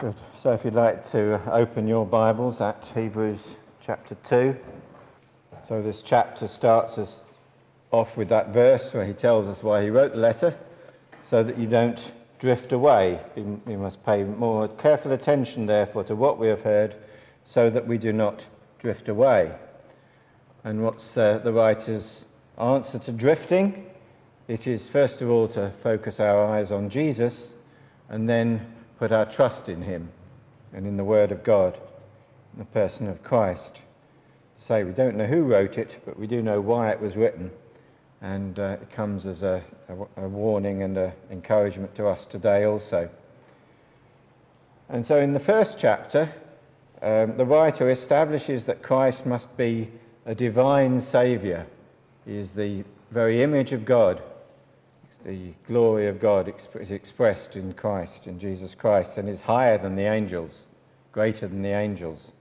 Good. So if you'd like to open your Bibles at Hebrews chapter 2. So this chapter starts us off with that verse where he tells us why he wrote the letter, so that you don't drift away. We must pay more careful attention, therefore, to what we have heard, so that we do not drift away. And what's the writer's answer to drifting? It is, first of all, to focus our eyes on Jesus, and then put our trust in him and in the Word of God, in the person of Christ. So we don't know who wrote it, but we do know why it was written. And it comes as a warning and an encouragement to us today also. And so in the first chapter, the writer establishes that Christ must be a divine Saviour. He is the very image of God. The glory of God is expressed in Christ, in Jesus Christ, and is higher than the angels, greater than the angels.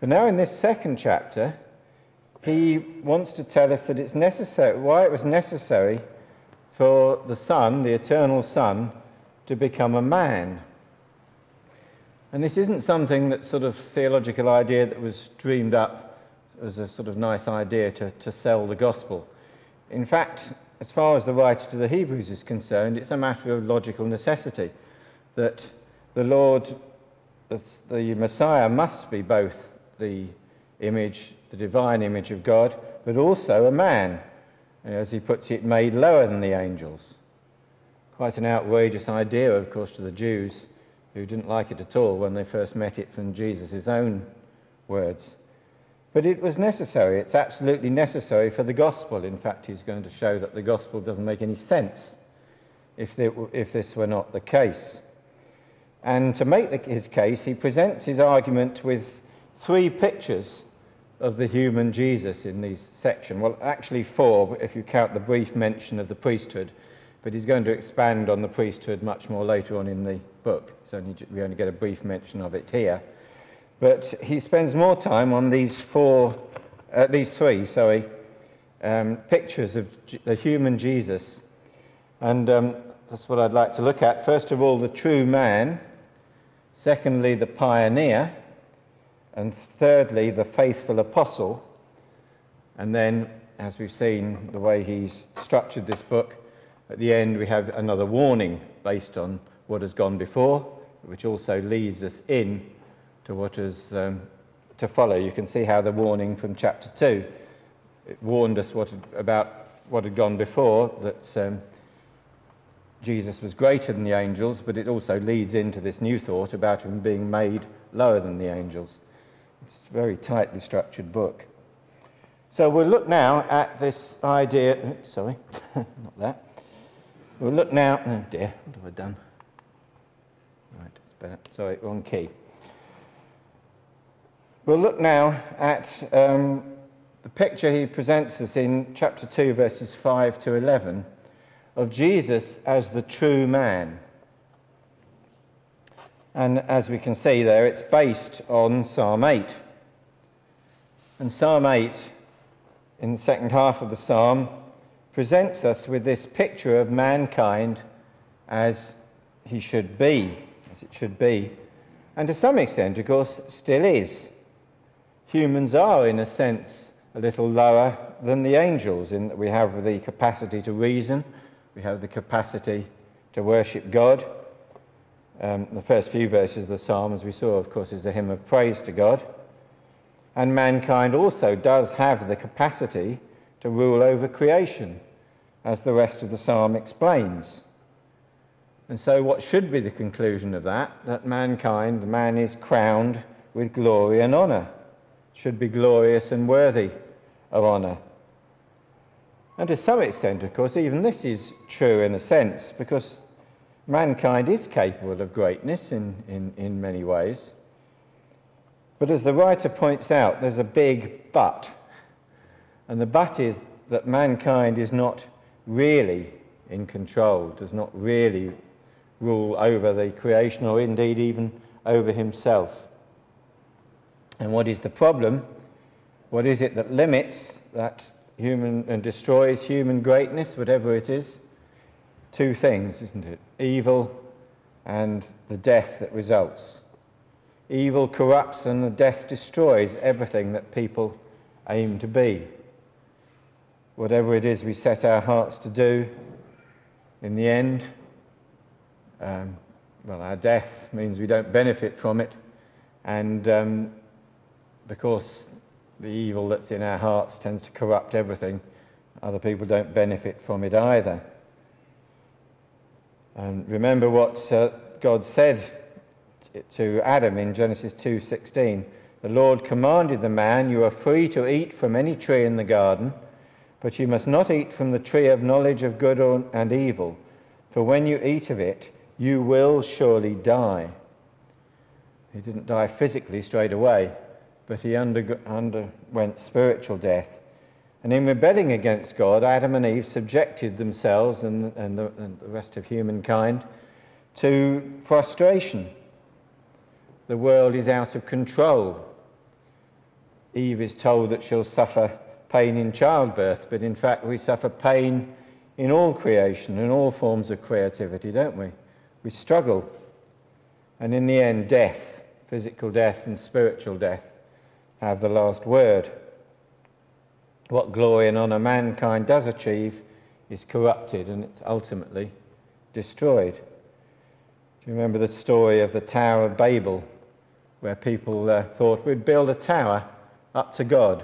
But now in this second chapter, he wants to tell us that it's necessary, why it was necessary for the Son, the eternal Son, to become a man. And this isn't something that sort of theological idea that was dreamed up as a sort of nice idea to sell the gospel. In fact, as far as the writer to the Hebrews is concerned, it's a matter of logical necessity that the Lord, the Messiah, must be both the image, the divine image of God, but also a man, as he puts it, made lower than the angels. Quite an outrageous idea, of course, to the Jews, who didn't like it at all when they first met it from Jesus' own words. But it was necessary. It's absolutely necessary for the gospel. In fact, he's going to show that the gospel doesn't make any sense if this were not the case. And to make his case, he presents his argument with three pictures of the human Jesus in this section. Well, actually four, if you count the brief mention of the priesthood. But he's going to expand on the priesthood much more later on in the book. We only get a brief mention of it here. But he spends more time on these three pictures of the human Jesus. And that's what I'd like to look at. First of all, the true man. Secondly, the pioneer. And thirdly, the faithful apostle. And then, as we've seen, the way he's structured this book, at the end we have another warning based on what has gone before, which also leads us in to what is to follow. You can see how the warning from chapter 2, it warned us about what had gone before, that Jesus was greater than the angels, but it also leads into this new thought about him being made lower than the angels. It's a very tightly structured book. So we'll look now at this idea... Sorry, not that. We'll look now... Oh dear, what have I done? Right, it's better. Sorry, wrong key. We'll look now at the picture he presents us in chapter 2, verses 5 to 11, of Jesus as the true man. And as we can see there, it's based on Psalm 8. And Psalm 8, in the second half of the psalm, presents us with this picture of mankind as he should be, as it should be, and to some extent, of course, still is. Humans are, in a sense, a little lower than the angels in that we have the capacity to reason, we have the capacity to worship God. The first few verses of the psalm, as we saw, of course, is a hymn of praise to God. And mankind also does have the capacity to rule over creation, as the rest of the psalm explains. And so what should be the conclusion of that? That mankind, man, is crowned with glory and honour, should be glorious and worthy of honour. And to some extent, of course, even this is true in a sense, because mankind is capable of greatness in many ways. But as the writer points out, there's a big but. And the but is that mankind is not really in control, does not really rule over the creation, or indeed even over himself. And what is the problem? What is it that limits that human and destroys human greatness, whatever it is? Two things, isn't it? Evil and the death that results. Evil corrupts and the death destroys everything that people aim to be. Whatever it is we set our hearts to do, in the end, our death means we don't benefit from it, and because the evil that's in our hearts tends to corrupt everything, other people don't benefit from it either. And remember what God said to Adam in Genesis 2:16. The Lord commanded the man, "You are free to eat from any tree in the garden, but you must not eat from the tree of knowledge of good and evil, for when you eat of it, you will surely die." He didn't die physically straight away, but he underwent spiritual death. And in rebelling against God, Adam and Eve subjected themselves and the rest of humankind to frustration. The world is out of control. Eve is told that she'll suffer pain in childbirth, but in fact we suffer pain in all creation, in all forms of creativity, don't we? We struggle. And in the end, death, physical death and spiritual death, have the last word. What glory and honour mankind does achieve is corrupted, and it's ultimately destroyed. Do you remember the story of the Tower of Babel, where people thought we'd build a tower up to God?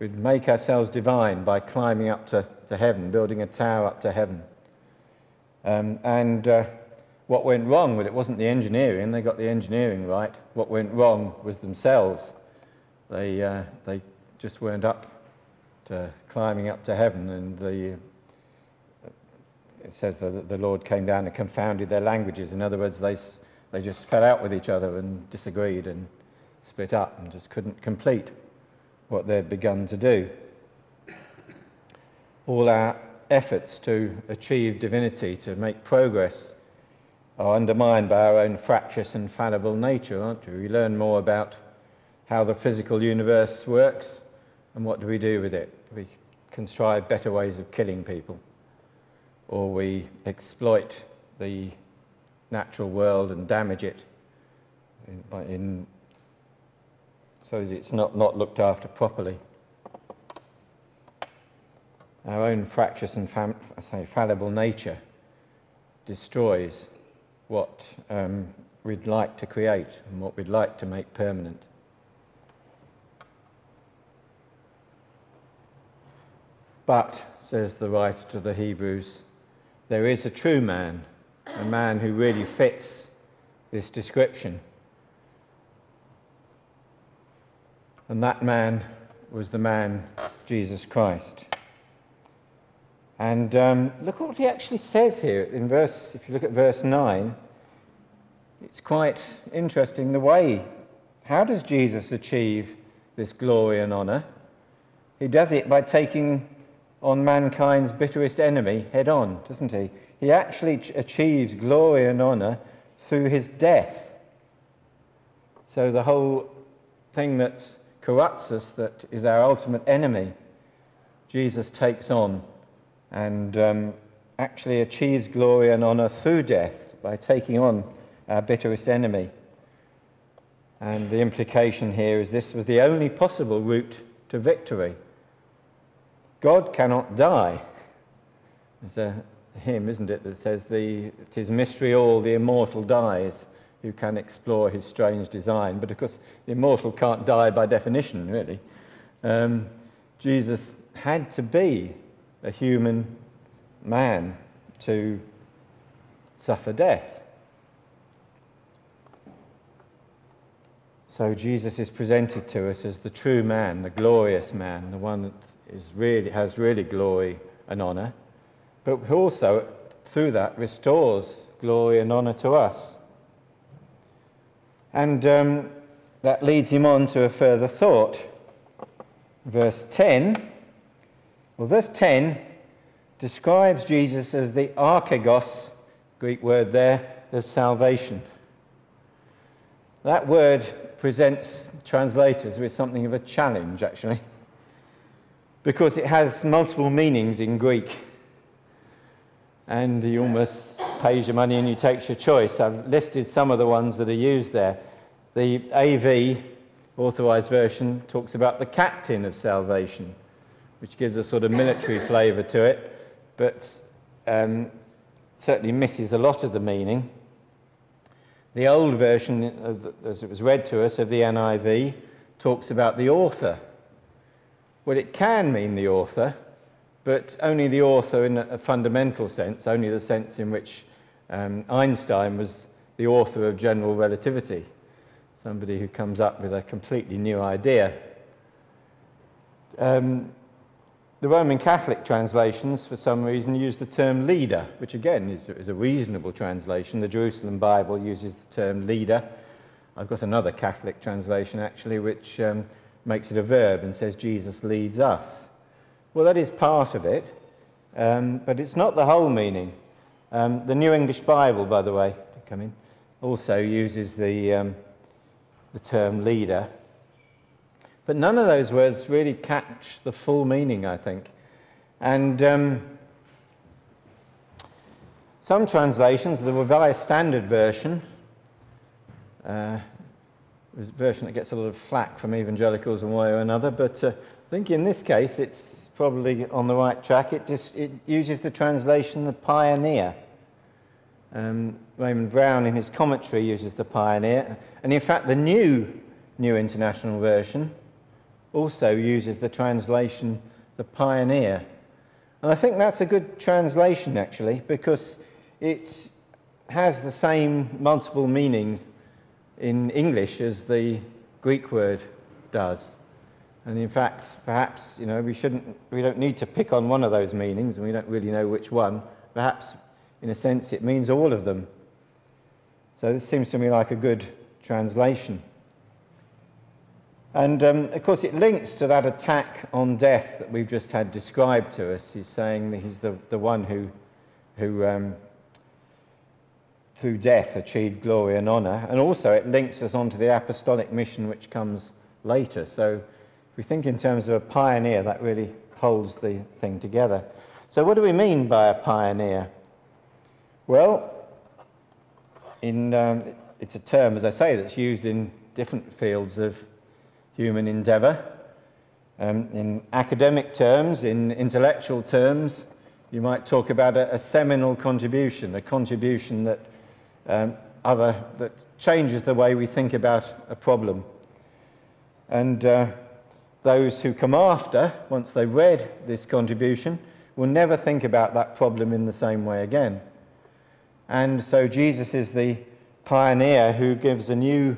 We'd make ourselves divine by climbing up to heaven, building a tower up to heaven. What went wrong, well, it wasn't the engineering, they got the engineering right. What went wrong was themselves. They just weren't up to climbing up to heaven, and it says that the Lord came down and confounded their languages. In other words, they just fell out with each other and disagreed and split up and just couldn't complete what they'd begun to do. All our efforts to achieve divinity, to make progress, are undermined by our own fractious and fallible nature, aren't we? We learn more about how the physical universe works. And what do we do with it? We contrive better ways of killing people, or we exploit the natural world and damage it so that it's not looked after properly. Our own fractious and fallible nature destroys what we'd like to create and what we'd like to make permanent. But, says the writer to the Hebrews, there is a true man, a man who really fits this description. And that man was the man, Jesus Christ. And look what he actually says here in verse, if you look at verse 9, it's quite interesting the way. How does Jesus achieve this glory and honour? He does it by taking on mankind's bitterest enemy head on, doesn't he? He actually achieves glory and honour through his death. So the whole thing that corrupts us, that is our ultimate enemy, Jesus takes on and actually achieves glory and honour through death by taking on our bitterest enemy. And the implication here is this was the only possible route to victory. God cannot die. There's a hymn, isn't it, that says, "'Tis mystery all, the immortal dies, who can explore his strange design." But of course, the immortal can't die by definition, really. Jesus had to be a human man to suffer death. So Jesus is presented to us as the true man, the glorious man, the one that has really glory and honour, but who also, through that, restores glory and honour to us. And that leads him on to a further thought. Verse 10, verse 10 describes Jesus as the Archegos, Greek word there, of salvation. That word presents translators with something of a challenge, actually, because it has multiple meanings in Greek, and you almost pays your money and you take your choice. I've listed some of the ones that are used there. The AV, Authorised Version, talks about the captain of salvation, which gives a sort of military flavour to it, but certainly misses a lot of the meaning. The old version, as it was read to us, of the NIV, talks about the author. Well, it can mean the author, but only the author in a fundamental sense, only the sense in which Einstein was the author of general relativity, somebody who comes up with a completely new idea. The Roman Catholic translations, for some reason, use the term leader, which again is a reasonable translation. The Jerusalem Bible uses the term leader. I've got another Catholic translation, actually, which makes it a verb and says, Jesus leads us. Well, that is part of it, but it's not the whole meaning. The New English Bible, by the way, also uses the term leader. But none of those words really catch the full meaning, I think. And some translations, the Revised Standard Version, is a version that gets a lot of flack from evangelicals one way or another, but I think in this case it's probably on the right track. It uses the translation, the pioneer. Raymond Brown, in his commentary, uses the pioneer. And in fact, the New International Version also uses the translation, the pioneer. And I think that's a good translation, actually, because it has the same multiple meanings in English as the Greek word does. And in fact, perhaps, we don't need to pick on one of those meanings, and we don't really know which one. Perhaps, in a sense, it means all of them. So this seems to me like a good translation. And, of course, it links to that attack on death that we've just had described to us. He's saying that he's the one who through death, achieved glory and honour. And also it links us onto the apostolic mission which comes later. So if we think in terms of a pioneer, that really holds the thing together. So what do we mean by a pioneer? Well, it's a term, as I say, that's used in different fields of human endeavour. In academic terms, in intellectual terms, you might talk about a seminal contribution, a contribution that that changes the way we think about a problem. And those who come after, once they've read this contribution, will never think about that problem in the same way again. And so Jesus is the pioneer who gives a new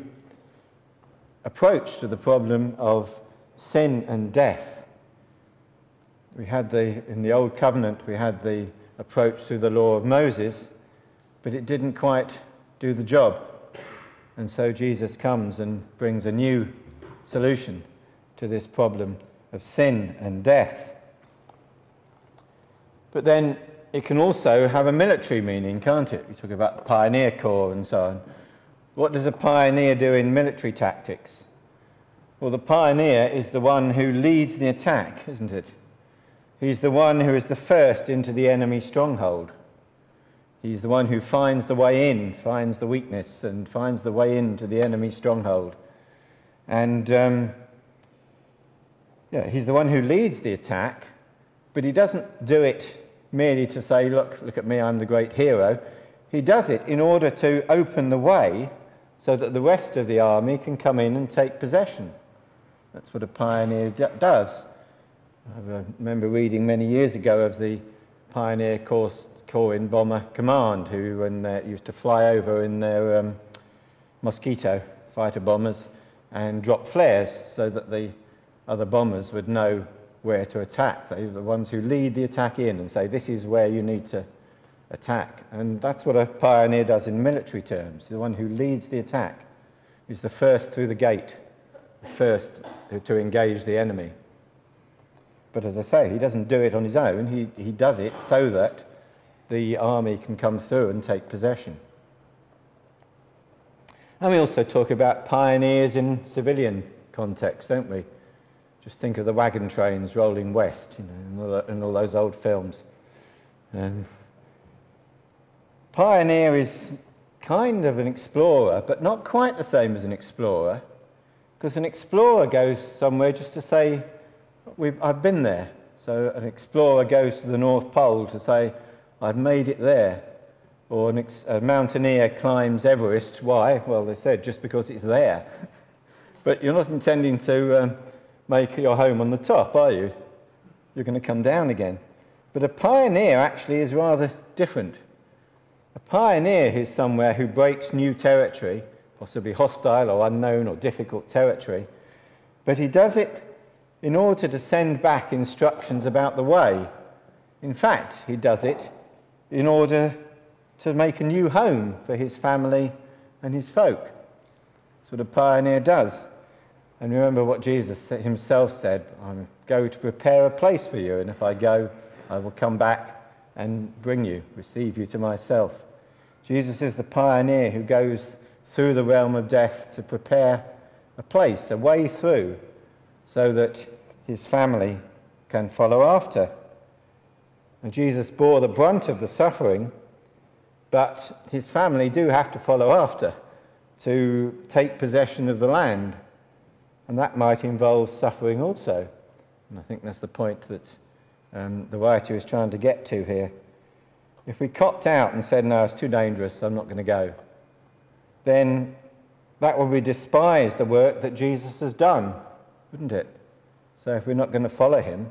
approach to the problem of sin and death. In the Old Covenant, we had the approach through the law of Moses, but it didn't quite do the job. And so Jesus comes and brings a new solution to this problem of sin and death. But then it can also have a military meaning, can't it? We talk about the pioneer corps and so on. What does a pioneer do in military tactics? Well, the pioneer is the one who leads the attack, isn't it? He's the one who is the first into the enemy stronghold. He's the one who finds the way in, finds the weakness, and finds the way into the enemy stronghold. And he's the one who leads the attack, but he doesn't do it merely to say, look at me, I'm the great hero. He does it in order to open the way so that the rest of the army can come in and take possession. That's what a pioneer does. I remember reading many years ago of the Pioneer Corps in Bomber Command, who, when they used to fly over in their Mosquito fighter bombers and drop flares so that the other bombers would know where to attack. They're the ones who lead the attack in and say, this is where you need to attack. And that's what a pioneer does in military terms. The one who leads the attack is the first through the gate, the first to engage the enemy. But as I say, he doesn't do it on his own. He does it so that the army can come through and take possession. And we also talk about pioneers in civilian context, don't we? Just think of the wagon trains rolling west, in all those old films. Pioneer is kind of an explorer, but not quite the same as an explorer, because an explorer goes somewhere just to say, I've been there. So an explorer goes to the North Pole to say, I've made it there. Or a mountaineer climbs Everest. Why? Well, they said just because it's there. But you're not intending to make your home on the top, are you? You're going to come down again. But a pioneer actually is rather different. A pioneer is somewhere who breaks new territory, possibly hostile or unknown or difficult territory, but he does it in order to send back instructions about the way. In fact, he does it in order to make a new home for his family and his folk. That's what a pioneer does. And remember what Jesus himself said, I'm going to prepare a place for you, and if I go, I will come back and bring you, receive you to myself. Jesus is the pioneer who goes through the realm of death to prepare a place, a way through, so that his family can follow after. And Jesus bore the brunt of the suffering, but his family do have to follow after to take possession of the land. And that might involve suffering also. And I think that's the point that the writer is trying to get to here. If we copped out and said, no, it's too dangerous, I'm not going to go, then that would be despise the work that Jesus has done, wouldn't it? So if we're not going to follow him,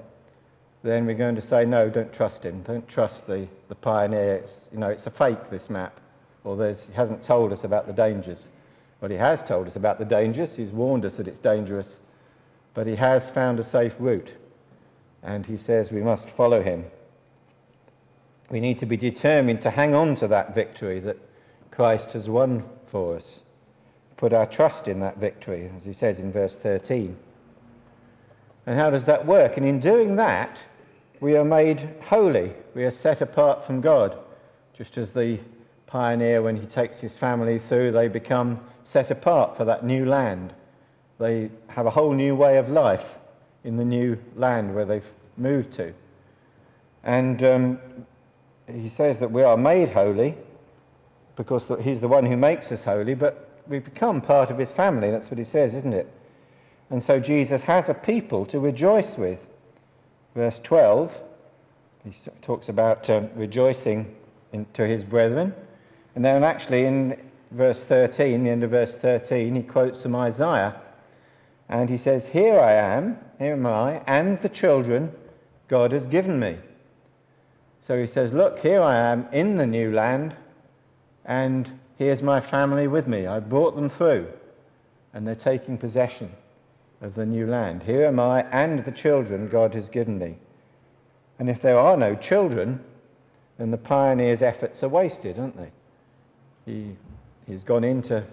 then we're going to say, no, don't trust him. Don't trust the pioneer. It's a fake, this map. Or he hasn't told us about the dangers. Well, he has told us about the dangers. He's warned us that it's dangerous. But he has found a safe route. And he says we must follow him. We need to be determined to hang on to that victory that Christ has won for us. Put our trust in that victory, as he says in verse 13. And how does that work? And in doing that, we are made holy. We are set apart from God. Just as the pioneer, when he takes his family through, they become set apart for that new land. They have a whole new way of life in the new land where they've moved to. And he says that we are made holy because he's the one who makes us holy, but we become part of his family. That's what he says, isn't it? And so Jesus has a people to rejoice with. Verse 12, he talks about rejoicing to his brethren. And then actually in verse 13, the end of verse 13, he quotes from Isaiah. And he says, here am I, and the children God has given me. So he says, look, here I am in the new land, and here's my family with me. I brought them through, and they're taking possession of the new land. Here am I, and the children God has given me. And if there are no children, then the pioneer's efforts are wasted, aren't they? He's gone in to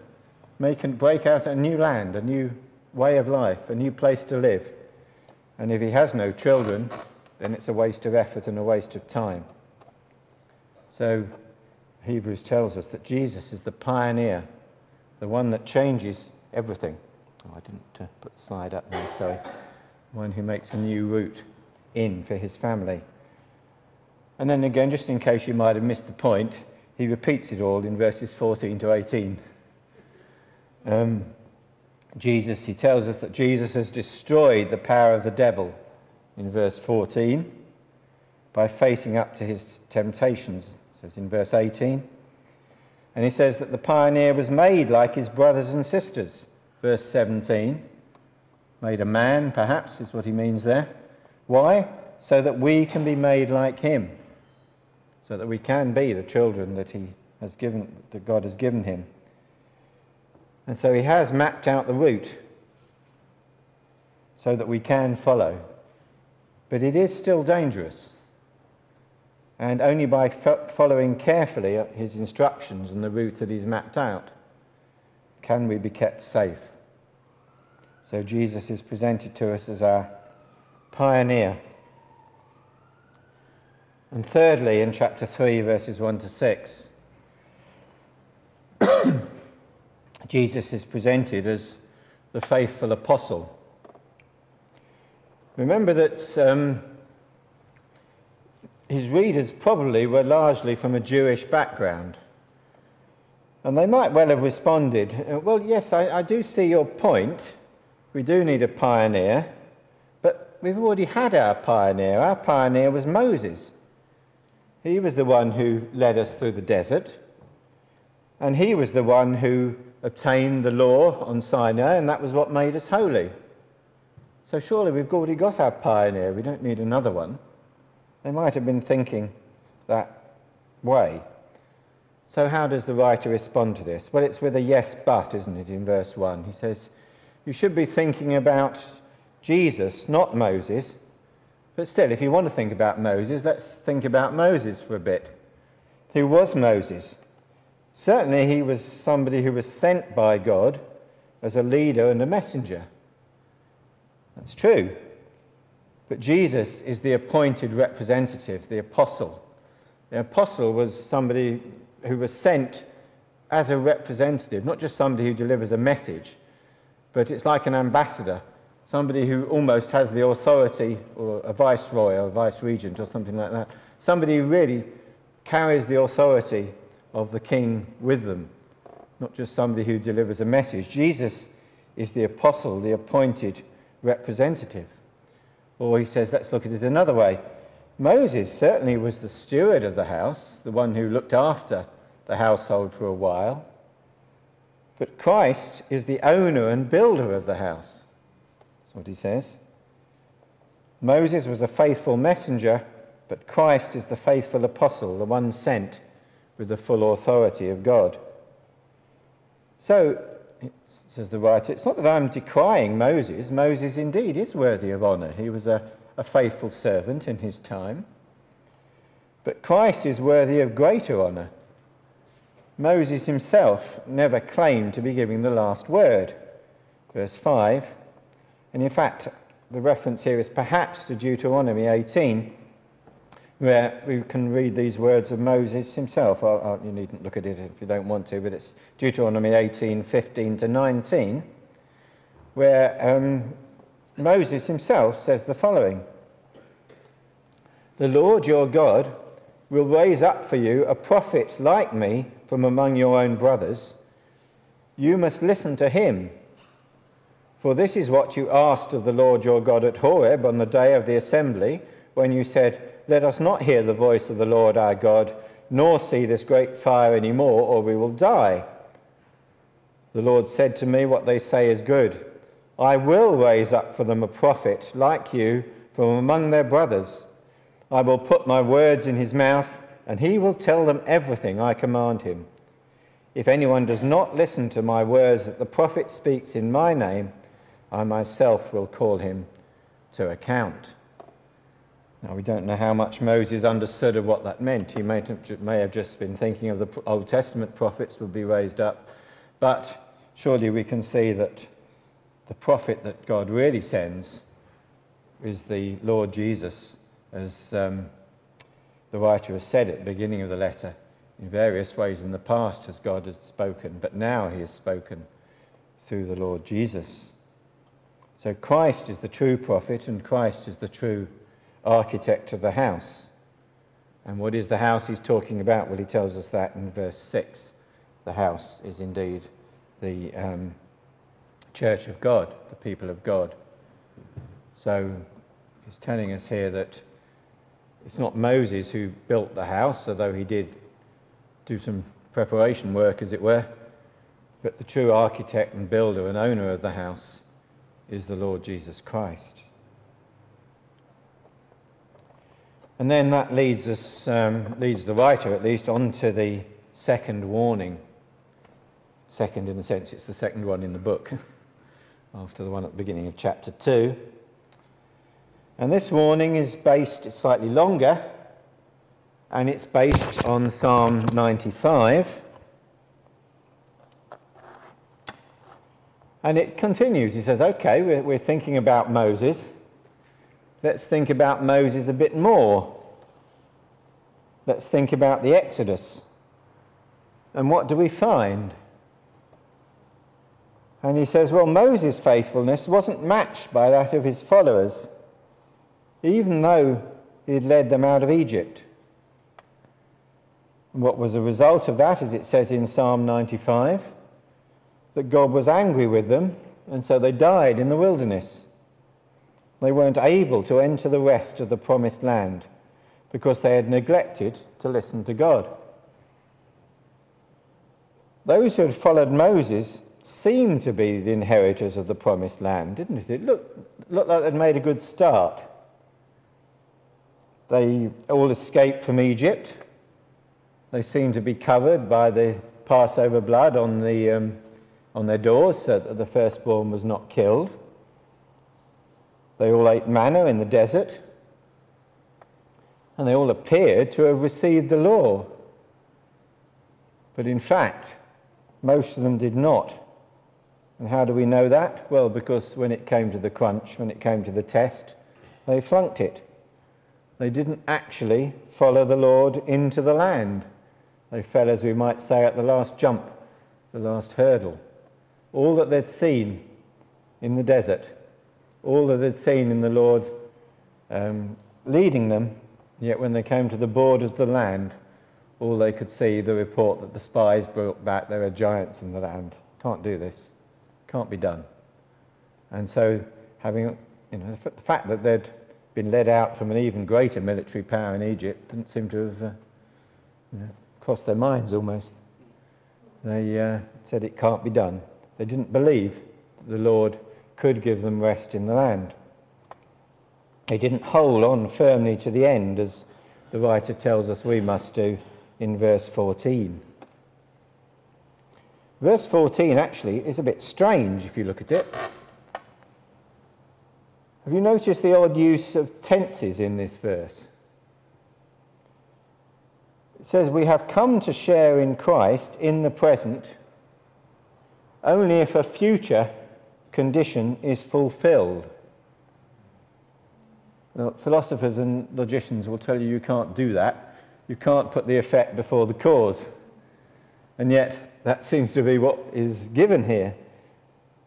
make and break out a new land, a new way of life, a new place to live. And if he has no children, then it's a waste of effort and a waste of time. So Hebrews tells us that Jesus is the pioneer, the one that changes everything. Oh, I didn't put the slide up there, sorry. One who makes a new route in for his family. And then again, just in case you might have missed the point, he repeats it all in verses 14 to 18. Jesus, he tells us that Jesus has destroyed the power of the devil in verse 14 by facing up to his temptations, it says in verse 18. And he says that the pioneer was made like his brothers and sisters, verse 17. Made a man, perhaps, is what he means there. Why? So that we can be made like him, so that we can be the children that God has given him. And so he has mapped out the route so that we can follow. But it is still dangerous. And only by following carefully his instructions and the route that he's mapped out can we be kept safe. So Jesus is presented to us as our pioneer. And thirdly, in chapter 3, verses 1 to 6, Jesus is presented as the faithful apostle. Remember that his readers probably were largely from a Jewish background. And they might well have responded, well, yes, I do see your point. We do need a pioneer. But we've already had our pioneer. Our pioneer was Moses. He was the one who led us through the desert. And he was the one who obtained the law on Sinai, and that was what made us holy. So surely we've already got our pioneer. We don't need another one. They might have been thinking that way. So how does the writer respond to this? Well, it's with a yes, but, isn't it, in verse 1. He says, you should be thinking about Jesus, not Moses. But still, if you want to think about Moses, let's think about Moses for a bit. Who was Moses? Certainly he was somebody who was sent by God as a leader and a messenger. That's true. But Jesus is the appointed representative, the apostle. The apostle was somebody who was sent as a representative, not just somebody who delivers a message, but it's like an ambassador, somebody who almost has the authority, or a viceroy or a vice-regent or something like that, somebody who really carries the authority of the king with them, not just somebody who delivers a message. Jesus is the apostle, the appointed representative. Or he says, let's look at it another way. Moses certainly was the steward of the house, the one who looked after the household for a while. But Christ is the owner and builder of the house. That's what he says. Moses was a faithful messenger, but Christ is the faithful apostle, the one sent with the full authority of God. So, says the writer, it's not that I'm decrying Moses. Moses indeed is worthy of honour. He was a faithful servant in his time. But Christ is worthy of greater honour. Moses himself never claimed to be giving the last word. Verse 5, and in fact the reference here is perhaps to Deuteronomy 18, where we can read these words of Moses himself. You needn't look at it if you don't want to, but it's Deuteronomy 18, 15 to 19, where Moses himself says the following: the Lord your God will raise up for you a prophet like me from among your own brothers. You must listen to him, for this is what you asked of the Lord your God at Horeb on the day of the assembly, when you said, let us not hear the voice of the Lord our God, nor see this great fire any more, or we will die. The Lord said to me, what they say is good. I will raise up for them a prophet like you from among their brothers. I will put my words in his mouth, and he will tell them everything I command him. If anyone does not listen to my words that the prophet speaks in my name, I myself will call him to account. Now, we don't know how much Moses understood of what that meant. He may have just been thinking of the Old Testament prophets would be raised up. But surely we can see that the prophet that God really sends is the Lord Jesus, as the writer has said at the beginning of the letter. In various ways in the past as God has spoken, but now he has spoken through the Lord Jesus. So Christ is the true prophet, and Christ is the true architect of the house. And what is the house he's talking about? Well, he tells us that in verse 6. The house is indeed the Church of God, the people of God. So he's telling us here that it's not Moses who built the house, although he did do some preparation work, as it were, but the true architect and builder and owner of the house is the Lord Jesus Christ. And then that leads us, leads the writer at least, on to the second warning. Second in the sense it's the second one in the book, after the one at the beginning of chapter 2. And this warning is based, it's slightly longer, and it's based on Psalm 95. And it continues. He says, okay, we're thinking about Moses. Let's think about Moses a bit more. Let's think about the Exodus. And what do we find? And he says, well, Moses' faithfulness wasn't matched by that of his followers, even though He had led them out of Egypt. And what was the result of that, as it says in Psalm 95, that God was angry with them, and so they died in the wilderness. They weren't able to enter the rest of the promised land because they had neglected to listen to God. Those who had followed Moses seemed to be the inheritors of the promised land, didn't it? It looked like they'd made a good start. They all escaped from Egypt. They seemed to be covered by the Passover blood on their doors, so that the firstborn was not killed. They all ate manna in the desert, and they all appeared to have received the law. But in fact, most of them did not. And how do we know that? Well, because when it came to the crunch, when it came to the test, they flunked it. They didn't actually follow the Lord into the land. They fell, as we might say, at the last jump, the last hurdle. All that they'd seen in the desert, all that they'd seen in the Lord leading them, yet when they came to the borders of the land, all they could see, the report that the spies brought back, there are giants in the land. Can't do this. Can't be done. And so, having, the fact that they'd been led out from an even greater military power in Egypt didn't seem to have crossed their minds almost. They said it can't be done. They didn't believe that the Lord could give them rest in the land. They didn't hold on firmly to the end, as the writer tells us we must do in verse 14. Verse 14 actually is a bit strange if you look at it. Have you noticed the odd use of tenses in this verse? It says, we have come to share in Christ in the present only if a future condition is fulfilled. Now, philosophers and logicians will tell you can't do that. You can't put the effect before the cause. And yet, that seems to be what is given here.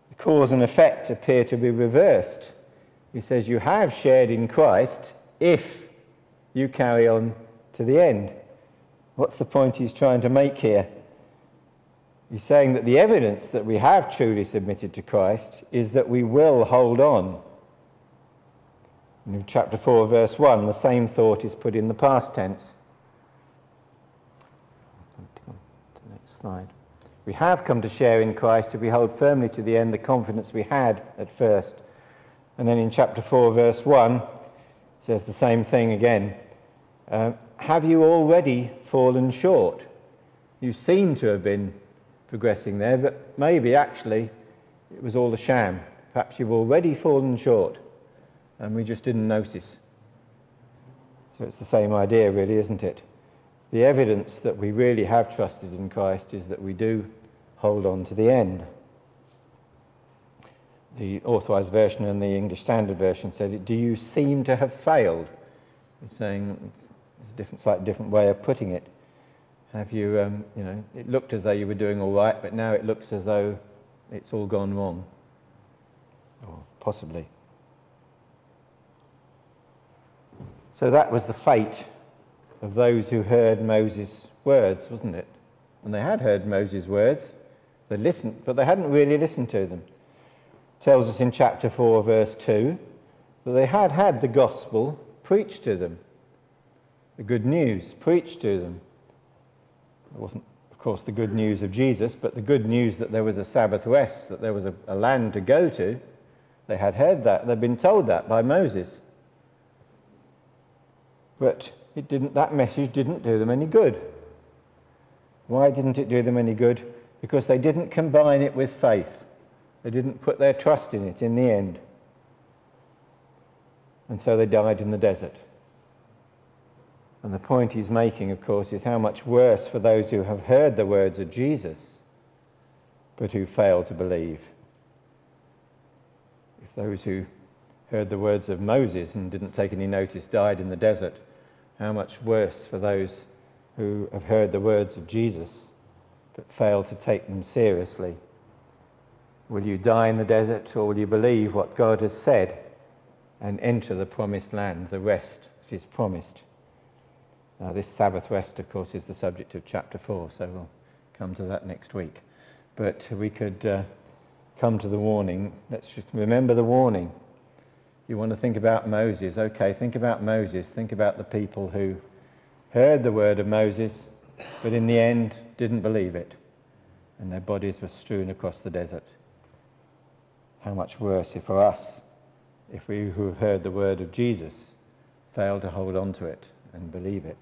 The cause and effect appear to be reversed. He says, you have shared in Christ if you carry on to the end. What's the point he's trying to make here? He's saying that the evidence that we have truly submitted to Christ is that we will hold on. And in chapter 4, verse 1, the same thought is put in the past tense. The next slide. We have come to share in Christ if we hold firmly to the end the confidence we had at first. And then in chapter 4, verse 1, it says the same thing again. Have you already fallen short? You seem to have been progressing there, but maybe actually it was all a sham. Perhaps you've already fallen short and we just didn't notice. So it's the same idea really, isn't it? The evidence that we really have trusted in Christ is that we do hold on to the end. The Authorised Version and the English Standard Version said, do you seem to have failed? It's saying, it's a slightly different way of putting it. Have you, it looked as though you were doing all right, but now it looks as though it's all gone wrong. Or possibly. So that was the fate of those who heard Moses' words, wasn't it? And they had heard Moses' words. They listened, but they hadn't really listened to them. It tells us in chapter 4, verse 2, that they had had the gospel preached to them, the good news preached to them. It wasn't, of course, the good news of Jesus, but the good news that there was a Sabbath rest, that there was a land to go to. They had heard that. They'd been told that by Moses. But that message didn't do them any good. Why didn't it do them any good? Because they didn't combine it with faith. They didn't put their trust in it in the end. And so they died in the desert. And the point he's making, of course, is how much worse for those who have heard the words of Jesus, but who fail to believe. If those who heard the words of Moses and didn't take any notice died in the desert, how much worse for those who have heard the words of Jesus but fail to take them seriously. Will you die in the desert, or will you believe what God has said and enter the promised land, the rest that is promised. This Sabbath rest, of course, is the subject of chapter 4, so we'll come to that next week. But we could come to the warning. Let's just remember the warning. You want to think about Moses. Okay, think about Moses. Think about the people who heard the word of Moses, but in the end didn't believe it. And their bodies were strewn across the desert. How much worse for us if we who have heard the word of Jesus fail to hold on to it and believe it.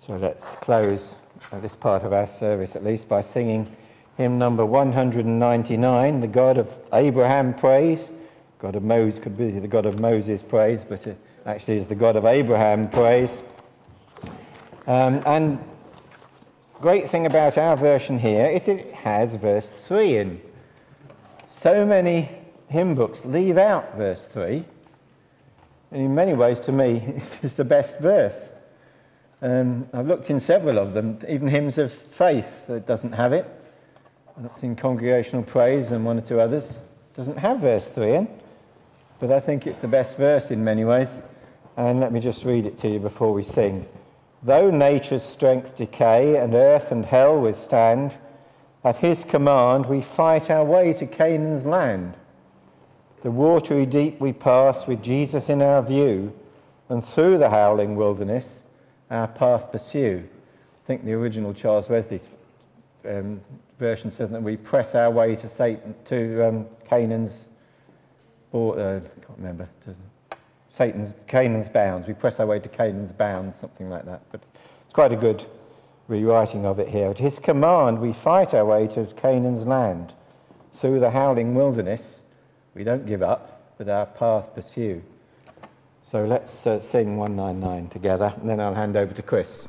So let's close this part of our service, at least, by singing hymn number 199, the God of Abraham praise. God of Moses could be the God of Moses praise, but it actually is the God of Abraham praise. And great thing about our version here is it has verse 3 in. So many hymn books leave out verse 3. And in many ways, to me, it is the best verse. I've looked in several of them, even hymns of faith that doesn't have it. I looked in Congregational Praise and one or two others. Doesn't have verse 3 in, but I think it's the best verse in many ways. And let me just read it to you before we sing. Though nature's strength decay and earth and hell withstand, at his command we fight our way to Canaan's land. The watery deep we pass with Jesus in our view, and through the howling wilderness our path pursue. I think the original Charles Wesley's version says that we press our way to Satan, to Canaan's, or can't remember, to Canaan's bounds. We press our way to Canaan's bounds, something like that. But it's quite a good rewriting of it here. At his command we fight our way to Canaan's land, through the howling wilderness. We don't give up, but our path pursue. So let's sing 199 together, and then I'll hand over to Chris.